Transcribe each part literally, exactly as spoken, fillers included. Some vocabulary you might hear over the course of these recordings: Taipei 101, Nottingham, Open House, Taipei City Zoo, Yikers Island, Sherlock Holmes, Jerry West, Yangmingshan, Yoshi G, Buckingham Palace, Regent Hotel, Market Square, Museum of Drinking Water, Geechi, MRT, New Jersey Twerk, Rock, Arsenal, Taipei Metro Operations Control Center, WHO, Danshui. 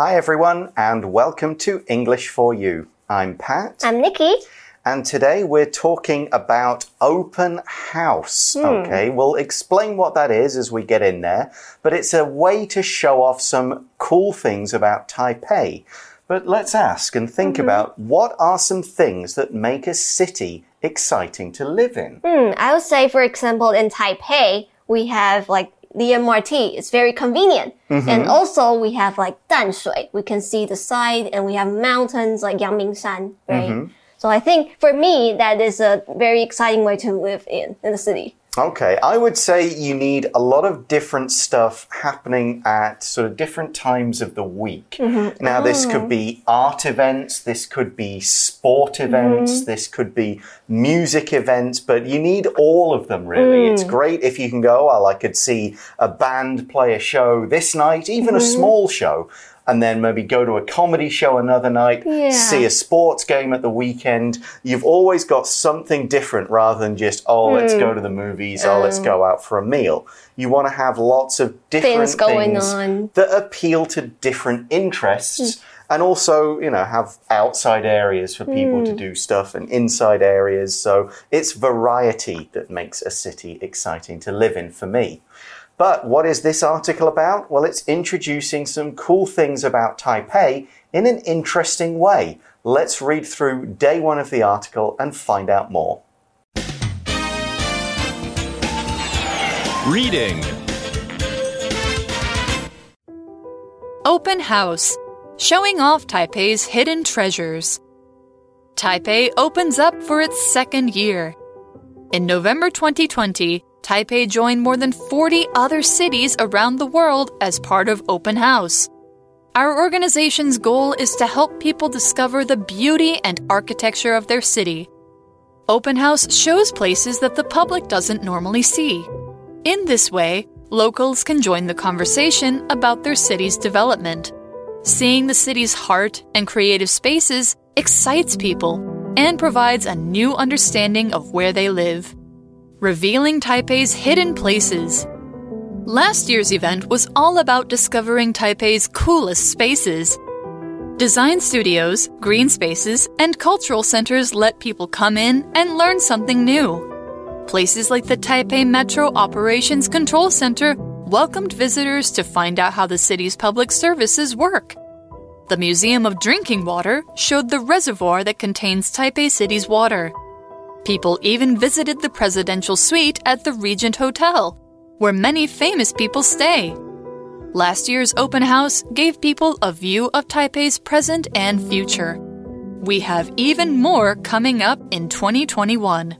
Hi everyone and welcome to English for You. I'm Pat. I'm Nikki. And today we're talking about open house. Mm. Okay, we'll explain what that is as we get in there, but it's a way to show off some cool things about Taipei. But let's ask and think mm-hmm. about what are some things that make a city exciting to live in? Mm, I would say, for example, in Taipei, we have like the M R T. It's very convenient. Mm-hmm. And also we have like Danshui. We can see the side and we have mountains like Yangmingshan, right? Mm-hmm. So I think for me, that is a very exciting way to live in, in the city. Okay, I would say you need a lot of different stuff happening at sort of different times of the week. Mm-hmm. Now, oh. this could be art events, this could be sport events, mm-hmm. this could be music events, but you need all of them, really. Mm. It's great if you can go, well, I could see a band play a show this night, even mm-hmm. a small show. And then maybe go to a comedy show another night, yeah. see a sports game at the weekend. You've always got something different rather than just, oh, mm. let's go to the movies, um. oh, let's go out for a meal. You want to have lots of different things, going things on. that appeal to different interests mm. and also, you know, have outside areas for people mm. to do stuff and inside areas. So it's variety that makes a city exciting to live in for me. But what is this article about? Well, it's introducing some cool things about Taipei in an interesting way. Let's read through day one of the article and find out more. Reading. Open House, showing off Taipei's hidden treasures. Taipei opens up for its second year. In November twenty twenty, Taipei joined more than forty other cities around the world as part of Open House. Our organization's goal is to help people discover the beauty and architecture of their city. Open House shows places that the public doesn't normally see. In this way, locals can join the conversation about their city's development. Seeing the city's heart and creative spaces excites people and provides a new understanding of where they live. Revealing Taipei's hidden places. Last year's event was all about discovering Taipei's coolest spaces. Design studios, green spaces, and cultural centers let people come in and learn something new. Places like the Taipei Metro Operations Control Center welcomed visitors to find out how the city's public services work. The Museum of Drinking Water showed the reservoir that contains Taipei City's water. People even visited the presidential suite at the Regent Hotel, where many famous people stay. Last year's open house gave people a view of Taipei's present and future. We have even more coming up in twenty twenty-one.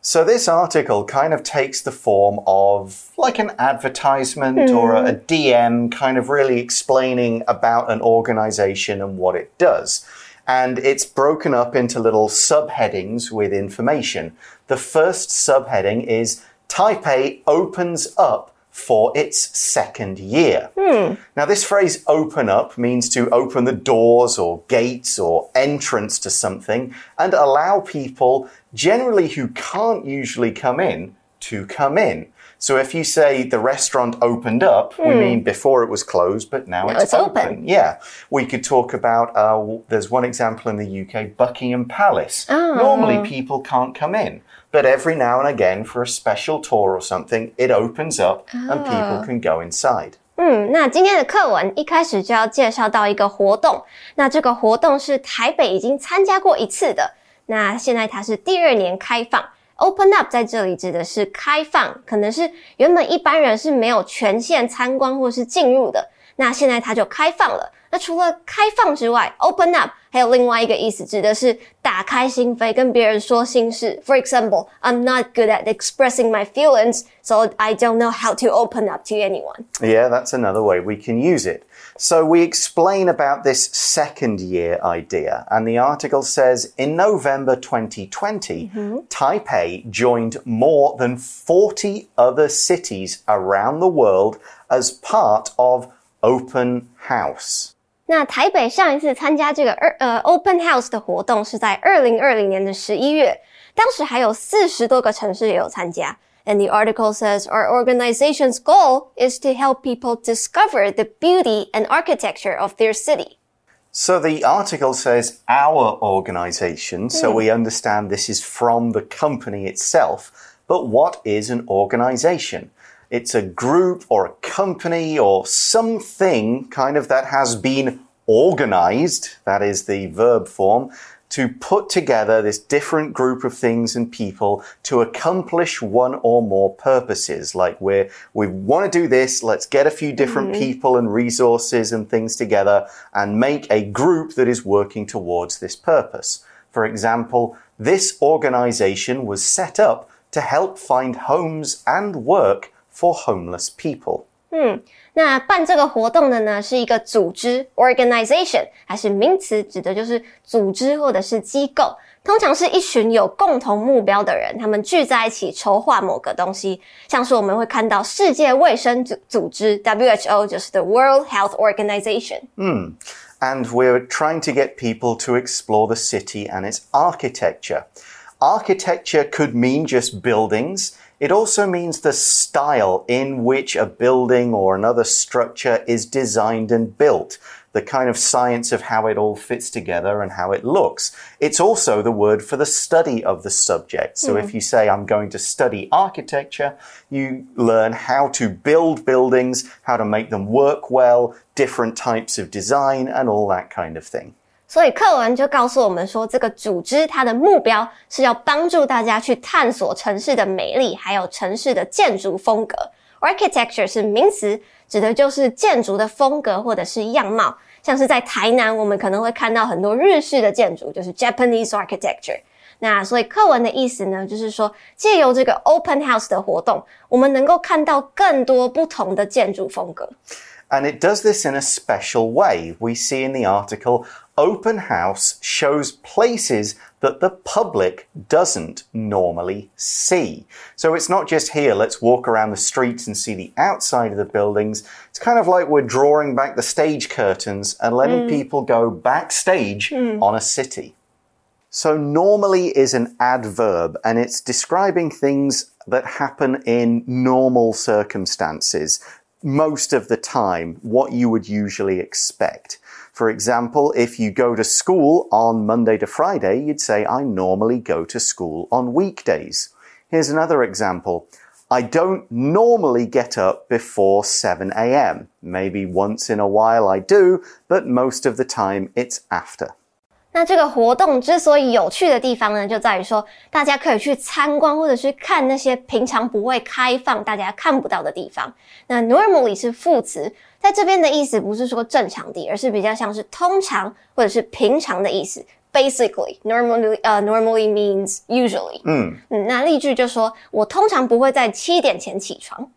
So this article kind of takes the form of like an advertisement mm. or a D M, kind of really explaining about an organization and what it does. And it's broken up into little subheadings with information. The first subheading is Taipei opens up for its second year. Hmm. Now, this phrase open up means to open the doors or gates or entrance to something and allow people generally who can't usually come in to come in. So if you say the restaurant opened up, mm. we mean before it was closed, but now, now it's, it's open. open. Yeah. We could talk about, uh, there's one example in the U K, Buckingham Palace. Oh. Normally people can't come in, but every now and again for a special tour or something, it opens up oh. and people can go inside. 嗯，那今天的课文一开始就要介绍到一个活动，那这个活动是台北已经参加过一次的，那现在它是第二年开放。Open up 在这里指的是开放，可能是原本一般人是没有权限参观或是进入的，那现在它就开放了。那除了开放之外 ,open up 还有另外一个意思指的是打开心扉，跟别人说心事。For example, I'm not good at expressing my feelings, so I don't know how to open up to anyone. Yeah, that's another way we can use it. So we explain about this second year idea, and the article says in November twenty twenty, mm-hmm. Taipei joined more than forty other cities around the world as part of Open House. 那台北上一次参加这个呃 Open House 的活动是在二零二零年的十一月，当时还有四十多个城市也有参加。And the article says our organization's goal is to help people discover the beauty and architecture of their city. So the article says our organization, so we understand this is from the company itself. But what is an organization? It's a group or a company or something kind of that has been organized, that is the verb form, to put together this different group of things and people to accomplish one or more purposes. Like we're, we want to do this, let's get a few different mm-hmm. people and resources and things together and make a group that is working towards this purpose. For example, this organization was set up to help find homes and work for homeless people. 嗯，那办这个活动的呢，是一个组织 organization， 还是名词，指的就是组织或者是机构。通常是一群有共同目标的人，他们聚在一起筹划某个东西。像是我们会看到世界卫生组织 W H O 就是 the World Health Organization。嗯 ，and we're trying to get people to explore the city and its architecture. Architecture could mean just buildings. It also means the style in which a building or another structure is designed and built, the kind of science of how it all fits together and how it looks. It's also the word for the study of the subject. So mm. if you say, I'm going to study architecture, you learn how to build buildings, how to make them work well, different types of design, and all that kind of thing. 所以课文就告诉我们说，这个组织它的目标是要帮助大家去探索城市的美丽，还有城市的建筑风格。Architecture 是名词，指的就是建筑的风格或者是样貌。像是在台南，我们可能会看到很多日式的建筑，就是 Japanese architecture。那所以课文的意思呢，就是说借由这个 Open House 的活动，我们能够看到更多不同的建筑风格。And it does this in a special way. We see in the article. Open House shows places that the public doesn't normally see. So it's not just here, let's walk around the streets and see the outside of the buildings. It's kind of like we're drawing back the stage curtains and letting mm. people go backstage mm. on a city. So normally is an adverb, and it's describing things that happen in normal circumstances. Most of the time, what you would usually expect. For example, if you go to school on Monday to Friday, you'd say, I normally go to school on weekdays. Here's another example. I don't normally get up before seven a m Maybe once in a while I do, but most of the time it's after. 那这个活动之所以有趣的地方呢，就在于说，大家可以去参观或者去看那些平常不会开放、大家看不到的地方。那 normally 是副词，在这边的意思不是说正常的，而是比较像是通常或者是平常的意思。Basically, normally, uh, normally means usually. 嗯, 嗯那例句就说，我通常不会在七点前起床。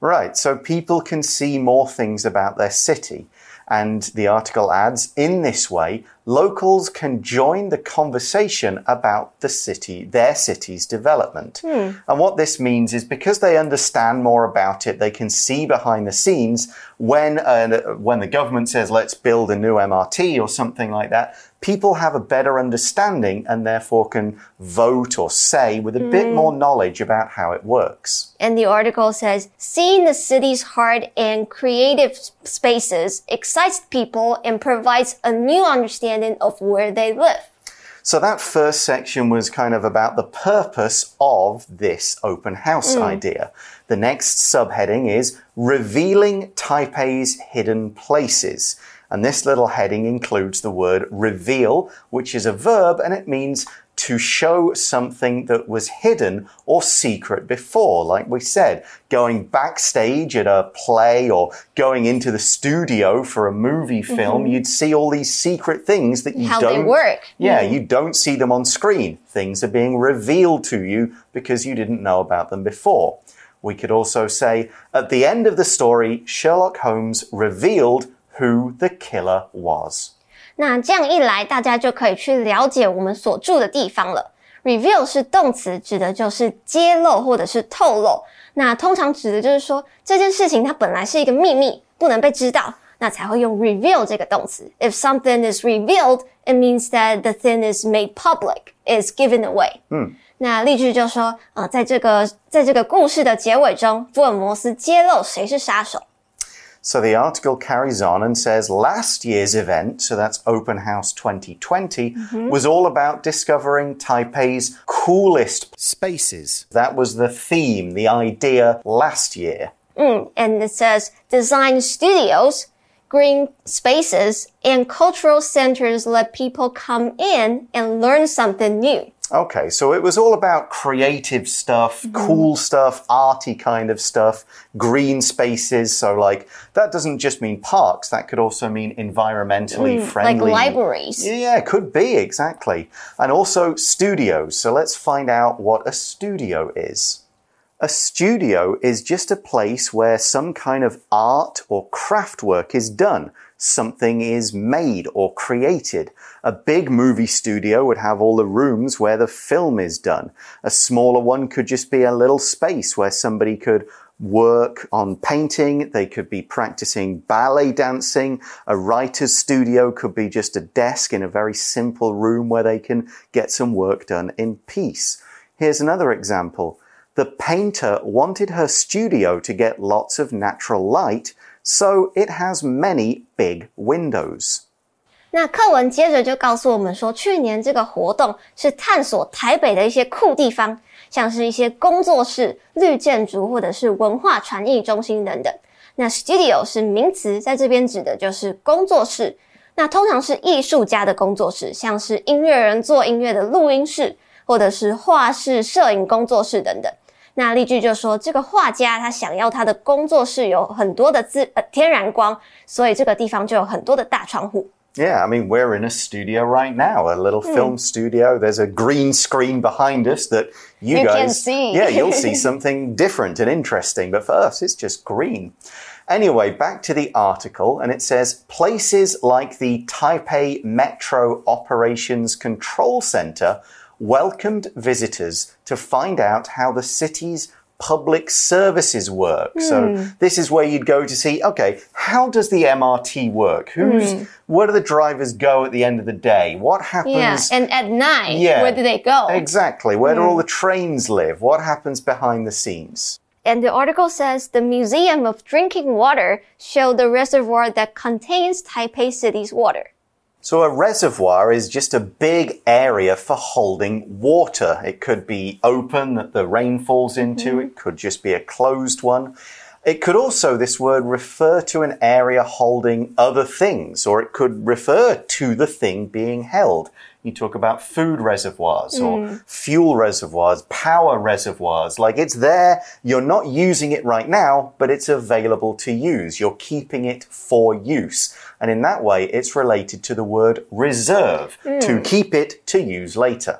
Right, so people can see more things about their city. And the article adds, in this way, locals can join the conversation about the city, their city's development. Mm. And what this means is because they understand more about it, they can see behind the scenes when, uh, when the government says, let's build a new M R T or something like that, people have a better understanding and therefore can vote or say with a mm. bit more knowledge about how it works. And the article says, seeing the city's hard and creative spaces excites people and provides a new understanding of where they live. So that first section was kind of about the purpose of this open house mm. idea. The next subheading is revealing Taipei's hidden places. And this little heading includes the word reveal, which is a verb, and it means to show something that was hidden or secret before. Like we said, going backstage at a play or going into the studio for a movie film, mm-hmm. you'd see all these secret things that you How don't... How they work. Yeah, mm. you don't see them on screen. Things are being revealed to you because you didn't know about them before. We could also say, at the end of the story, Sherlock Holmes revealed who the killer was. 那这样一来，大家就可以去了解我们所住的地方了。Reveal 是动词，指的就是揭露或者是透露。那通常指的就是说，这件事情它本来是一个秘密，不能被知道，那才会用 reveal 这个动词。If something is revealed, it means that the thing is made public, is given away. 嗯。那例句就说，呃，在这个在这个故事的结尾中，福尔摩斯揭露谁是杀手。So the article carries on and says last year's event, so that's Open House twenty twenty, mm-hmm. was all about discovering Taipei's coolest spaces. That was the theme, the idea last year. Mm, and it says design studios, green spaces, and cultural centers let people come in and learn something new. Okay, so it was all about creative stuff, mm-hmm. cool stuff, arty kind of stuff, green spaces. So, like, that doesn't just mean parks. That could also mean environmentally mm, friendly. Like libraries. Yeah, could be, exactly. And also studios. So let's find out what a studio is. A studio is just a place where some kind of art or craft work is done. Something is made or created. A big movie studio would have all the rooms where the film is done. A smaller one could just be a little space where somebody could work on painting. They could be practicing ballet dancing. A writer's studio could be just a desk in a very simple room where they can get some work done in peace. Here's another example. The painter wanted her studio to get lots of natural light, so it has many big windows. 那课文接着就告诉我们说，去年这个活动是探索台北的一些酷地方，像是一些工作室、绿建筑或者是文化传艺中心等等。那 studio 是名词，在这边指的就是工作室。那通常是艺术家的工作室，像是音乐人做音乐的录音室，或者是画室、摄影工作室等等。那例句就说，这个画家他想要他的工作室有很多的自、呃、天然光，所以这个地方就有很多的大窗户。Yeah, I mean, we're in a studio right now, a little film mm. studio. There's a green screen behind us that you, you guys... can see. Yeah, you'll see something different and interesting, but for us, it's just green. Anyway, back to the article, and it says, places like the Taipei Metro Operations Control Center welcomed visitors to find out how the city's public services work. Mm. So this is where you'd go to see, okay, how does the M R T work? Who's, mm. where do the drivers go at the end of the day? What happens? Yeah, and at night, yeah, where do they go? Exactly. Where mm. do all the trains live? What happens behind the scenes? And the article says the Museum of Drinking Water showed the reservoir that contains Taipei City's water. So a reservoir is just a big area for holding water. It could be open that the rain falls into. Mm-hmm. It could just be a closed one. It could also, this word, refer to an area holding other things, or it could refer to the thing being held. You talk about food reservoirs or mm. fuel reservoirs, power reservoirs. Like it's there, you're not using it right now, but it's available to use. You're keeping it for use. And in that way, it's related to the word reserve, mm. to keep it to use later.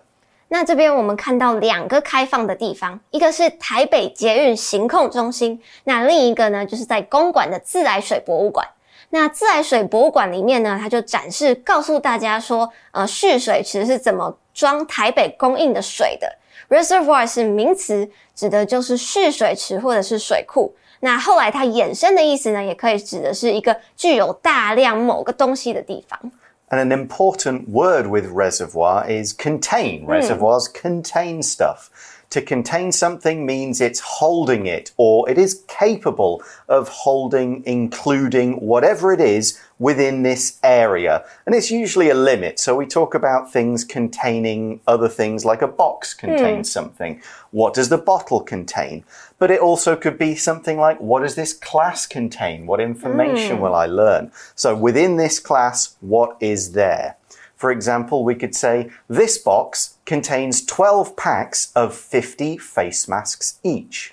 那这边我们看到两个开放的地方，一个是台北捷运行控中心，那另一个呢就是在公馆的自来水博物馆。那自来水博物馆里面呢，它就展示告诉大家说，呃，蓄水池是怎么装台北供应的水的。Reservoir 是名词，指的就是蓄水池或者是水库。那后来它衍生的意思呢，也可以指的是一个具有大量某个东西的地方。And an important word with reservoir is contain. Reservoirs mm. contain stuff. To contain something means it's holding it, or it is capable of holding, including whatever it is within this area. And it's usually a limit. So we talk about things containing other things, like a box contains mm. something. What does the bottle contain? But it also could be something like, what does this class contain? What information mm. will I learn? So within this class, what is there? For example, we could say, this box contains twelve packs of fifty face masks each.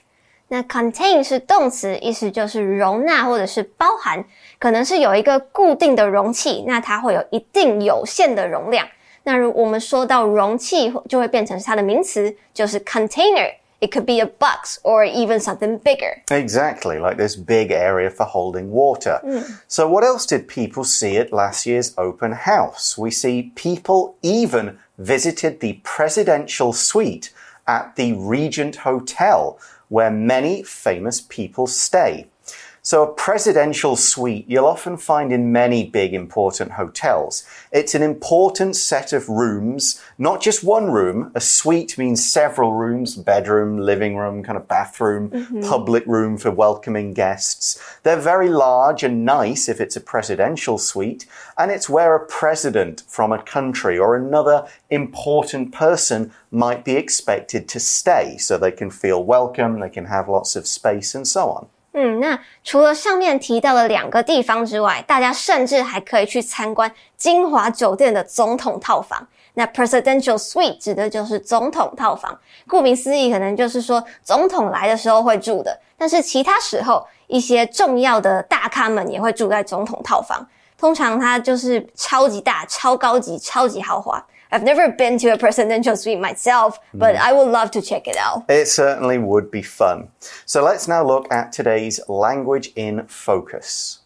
那 contain 是动词，意思就是容纳或者是包含，可能是有一个固定的容器，那它会有一定有限的容量。那如果我们说到容器，就会变成它的名词，就是 container.It could be a box or even something bigger. Exactly, like this big area for holding water. Mm. So what else did people see at last year's open house? We see people even visited the presidential suite at the Regent Hotel, where many famous people stay. So a presidential suite you'll often find in many big important hotels. It's an important set of rooms, not just one room. A suite means several rooms, bedroom, living room, kind of bathroom, mm-hmm. public room for welcoming guests. They're very large and nice if it's a presidential suite, and it's where a president from a country or another important person might be expected to stay, so they can feel welcome, they can have lots of space and so on. 嗯，那除了上面提到的两个地方之外，大家甚至还可以去参观金华酒店的总统套房。那 presidential suite 指的就是总统套房，顾名思义，可能就是说总统来的时候会住的。但是其他时候，一些重要的大咖们也会住在总统套房。通常它就是超级大、超高级、超级豪华。I've never been to a presidential suite myself, but I would love to check it out. It certainly would be fun. So let's now look at today's language in focus.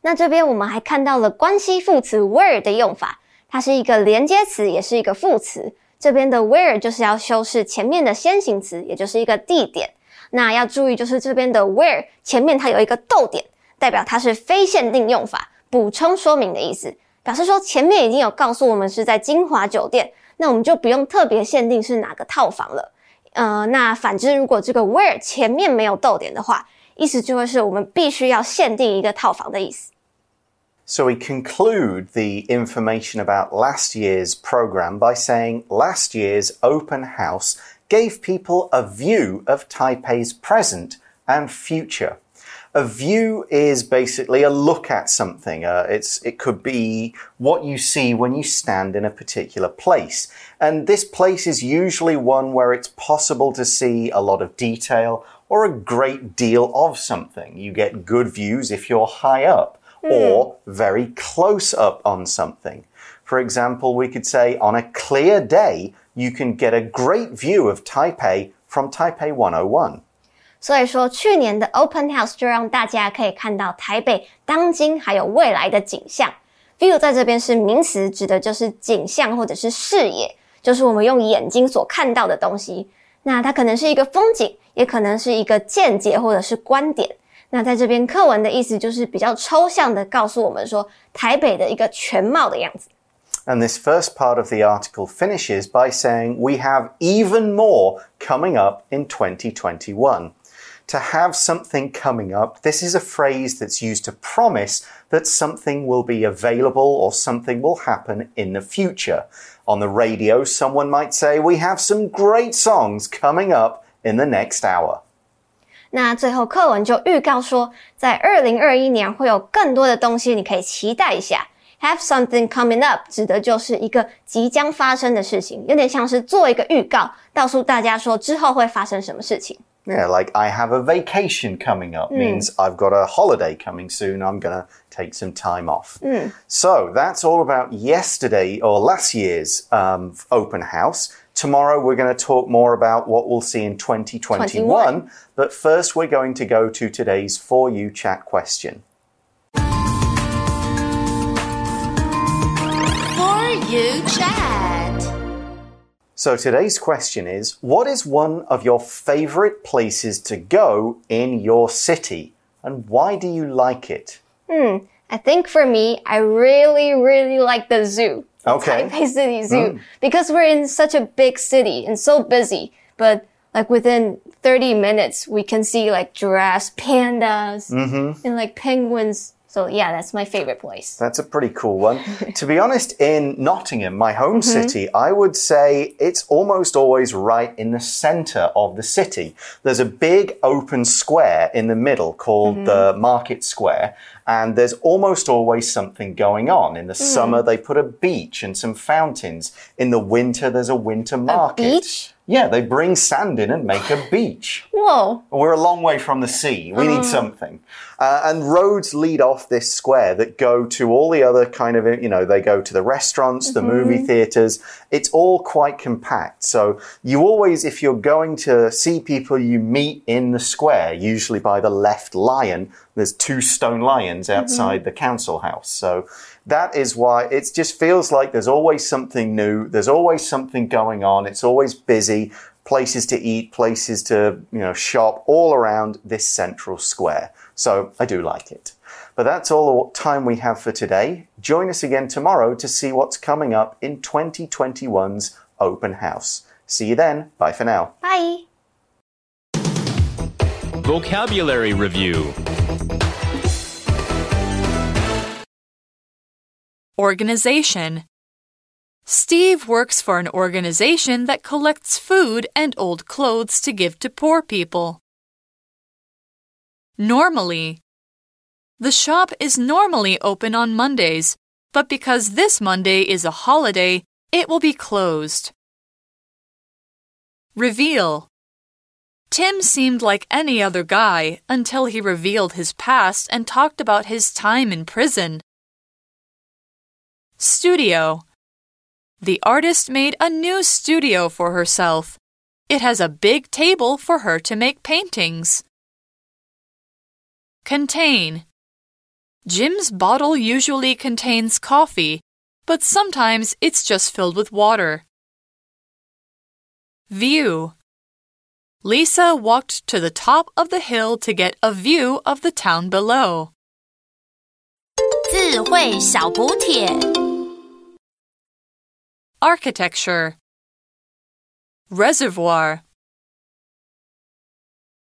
那这边我们还看到了关系副词 where 的用法，它是一个连接词，也是一个副词。这边的 where 就是要修饰前面的先行词，也就是一个地点。那要注意就是这边的 where 前面它有一个逗点，代表它是非限定用法，补充说明的意思。表示说前面已经有告诉我们是在金华酒店，那我们就不用特别限定是哪个套房了。呃，那反之，如果这个 where 前面没有逗点的话，意思就会是我们必须要限定一个套房的意思。So we conclude the information about last year's program by saying last year's open house gave people a view of Taipei's present and future. A view is basically a look at something. Uh, it's, it could be what you see when you stand in a particular place. And this place is usually one where it's possible to see a lot of detail or a great deal of something. You get good views if you're high up mm. or very close up on something. For example, we could say on a clear day, you can get a great view of Taipei from Taipei one oh one. 所以说去年的 Open House 就让大家可以看到台北当今还有未来的景象。View 在这边是名词，指的就是景象或者是视野，就是我们用眼睛所看到的东西。那它可能是一个风景，也可能是一个见解或者是观点。那在这边课文的意思就是比较抽象的告诉我们说台北的一个全貌的样子。And this first part of the article finishes by saying we have even more coming up in twenty twenty-one. To have something coming up, this is a phrase that's used to promise that something will be available or something will happen in the future. On the radio, someone might say, we have some great songs coming up in the next hour. 那最后课文就预告说，在二零二一年会有更多的东西你可以期待一下。Have something coming up 指的就是一个即将发生的事情，有点像是做一个预告，告诉大家说之后会发生什么事情。Yeah, like I have a vacation coming up mm. means I've got a holiday coming soon. I'm going to take some time off. Mm. So that's all about yesterday or last year's um, open house. Tomorrow we're going to talk more about what we'll see in twenty twenty-one. But first we're going to go to today's For You Chat question. For You Chat. So today's question is, what is one of your favorite places to go in your city? And why do you like it? Hmm, I think for me, I really, really like the zoo. Okay. Taipei City Zoo. Mm. Because we're in such a big city and so busy. But like within thirty minutes, we can see like giraffes, pandas, mm-hmm. and like penguins. So yeah, that's my favorite place. That's a pretty cool one. To be honest, in Nottingham, my home mm-hmm. city, I would say it's almost always right in the center of the city. There's a big open square in the middle called mm-hmm. the Market Square. And there's almost always something going on. In the mm. summer, they put a beach and some fountains. In the winter, there's a winter market. A beach? Yeah, they bring sand in and make a beach. Whoa. We're a long way from the sea. We uh. need something. Uh, and roads lead off this square that go to all the other kind of, you know, they go to the restaurants, the mm-hmm. movie theaters. It's all quite compact. So you always, if you're going to see people, you meet in the square, usually by the left lion. There's two stone lions outside mm-hmm. the council house. So that is why it just feels like there's always something new. There's always something going on. It's always busy. Places to eat, places to, you know, shop all around this central square. So I do like it. But that's all the time we have for today. Join us again tomorrow to see what's coming up in twenty twenty-one's Open House. See you then. Bye for now. Bye. Vocabulary Review. Organization. Steve works for an organization that collects food and old clothes to give to poor people. Normally. The shop is normally open on Mondays, but because this Monday is a holiday, it will be closed. Reveal. Tim seemed like any other guy until he revealed his past and talked about his time in prison. Studio. The artist made a new studio for herself. It has a big table for her to make paintings. Contain. Jim's bottle usually contains coffee, but sometimes it's just filled with water. View. Lisa walked to the top of the hill to get a view of the town below. 智慧小补帖 Architecture. Reservoir.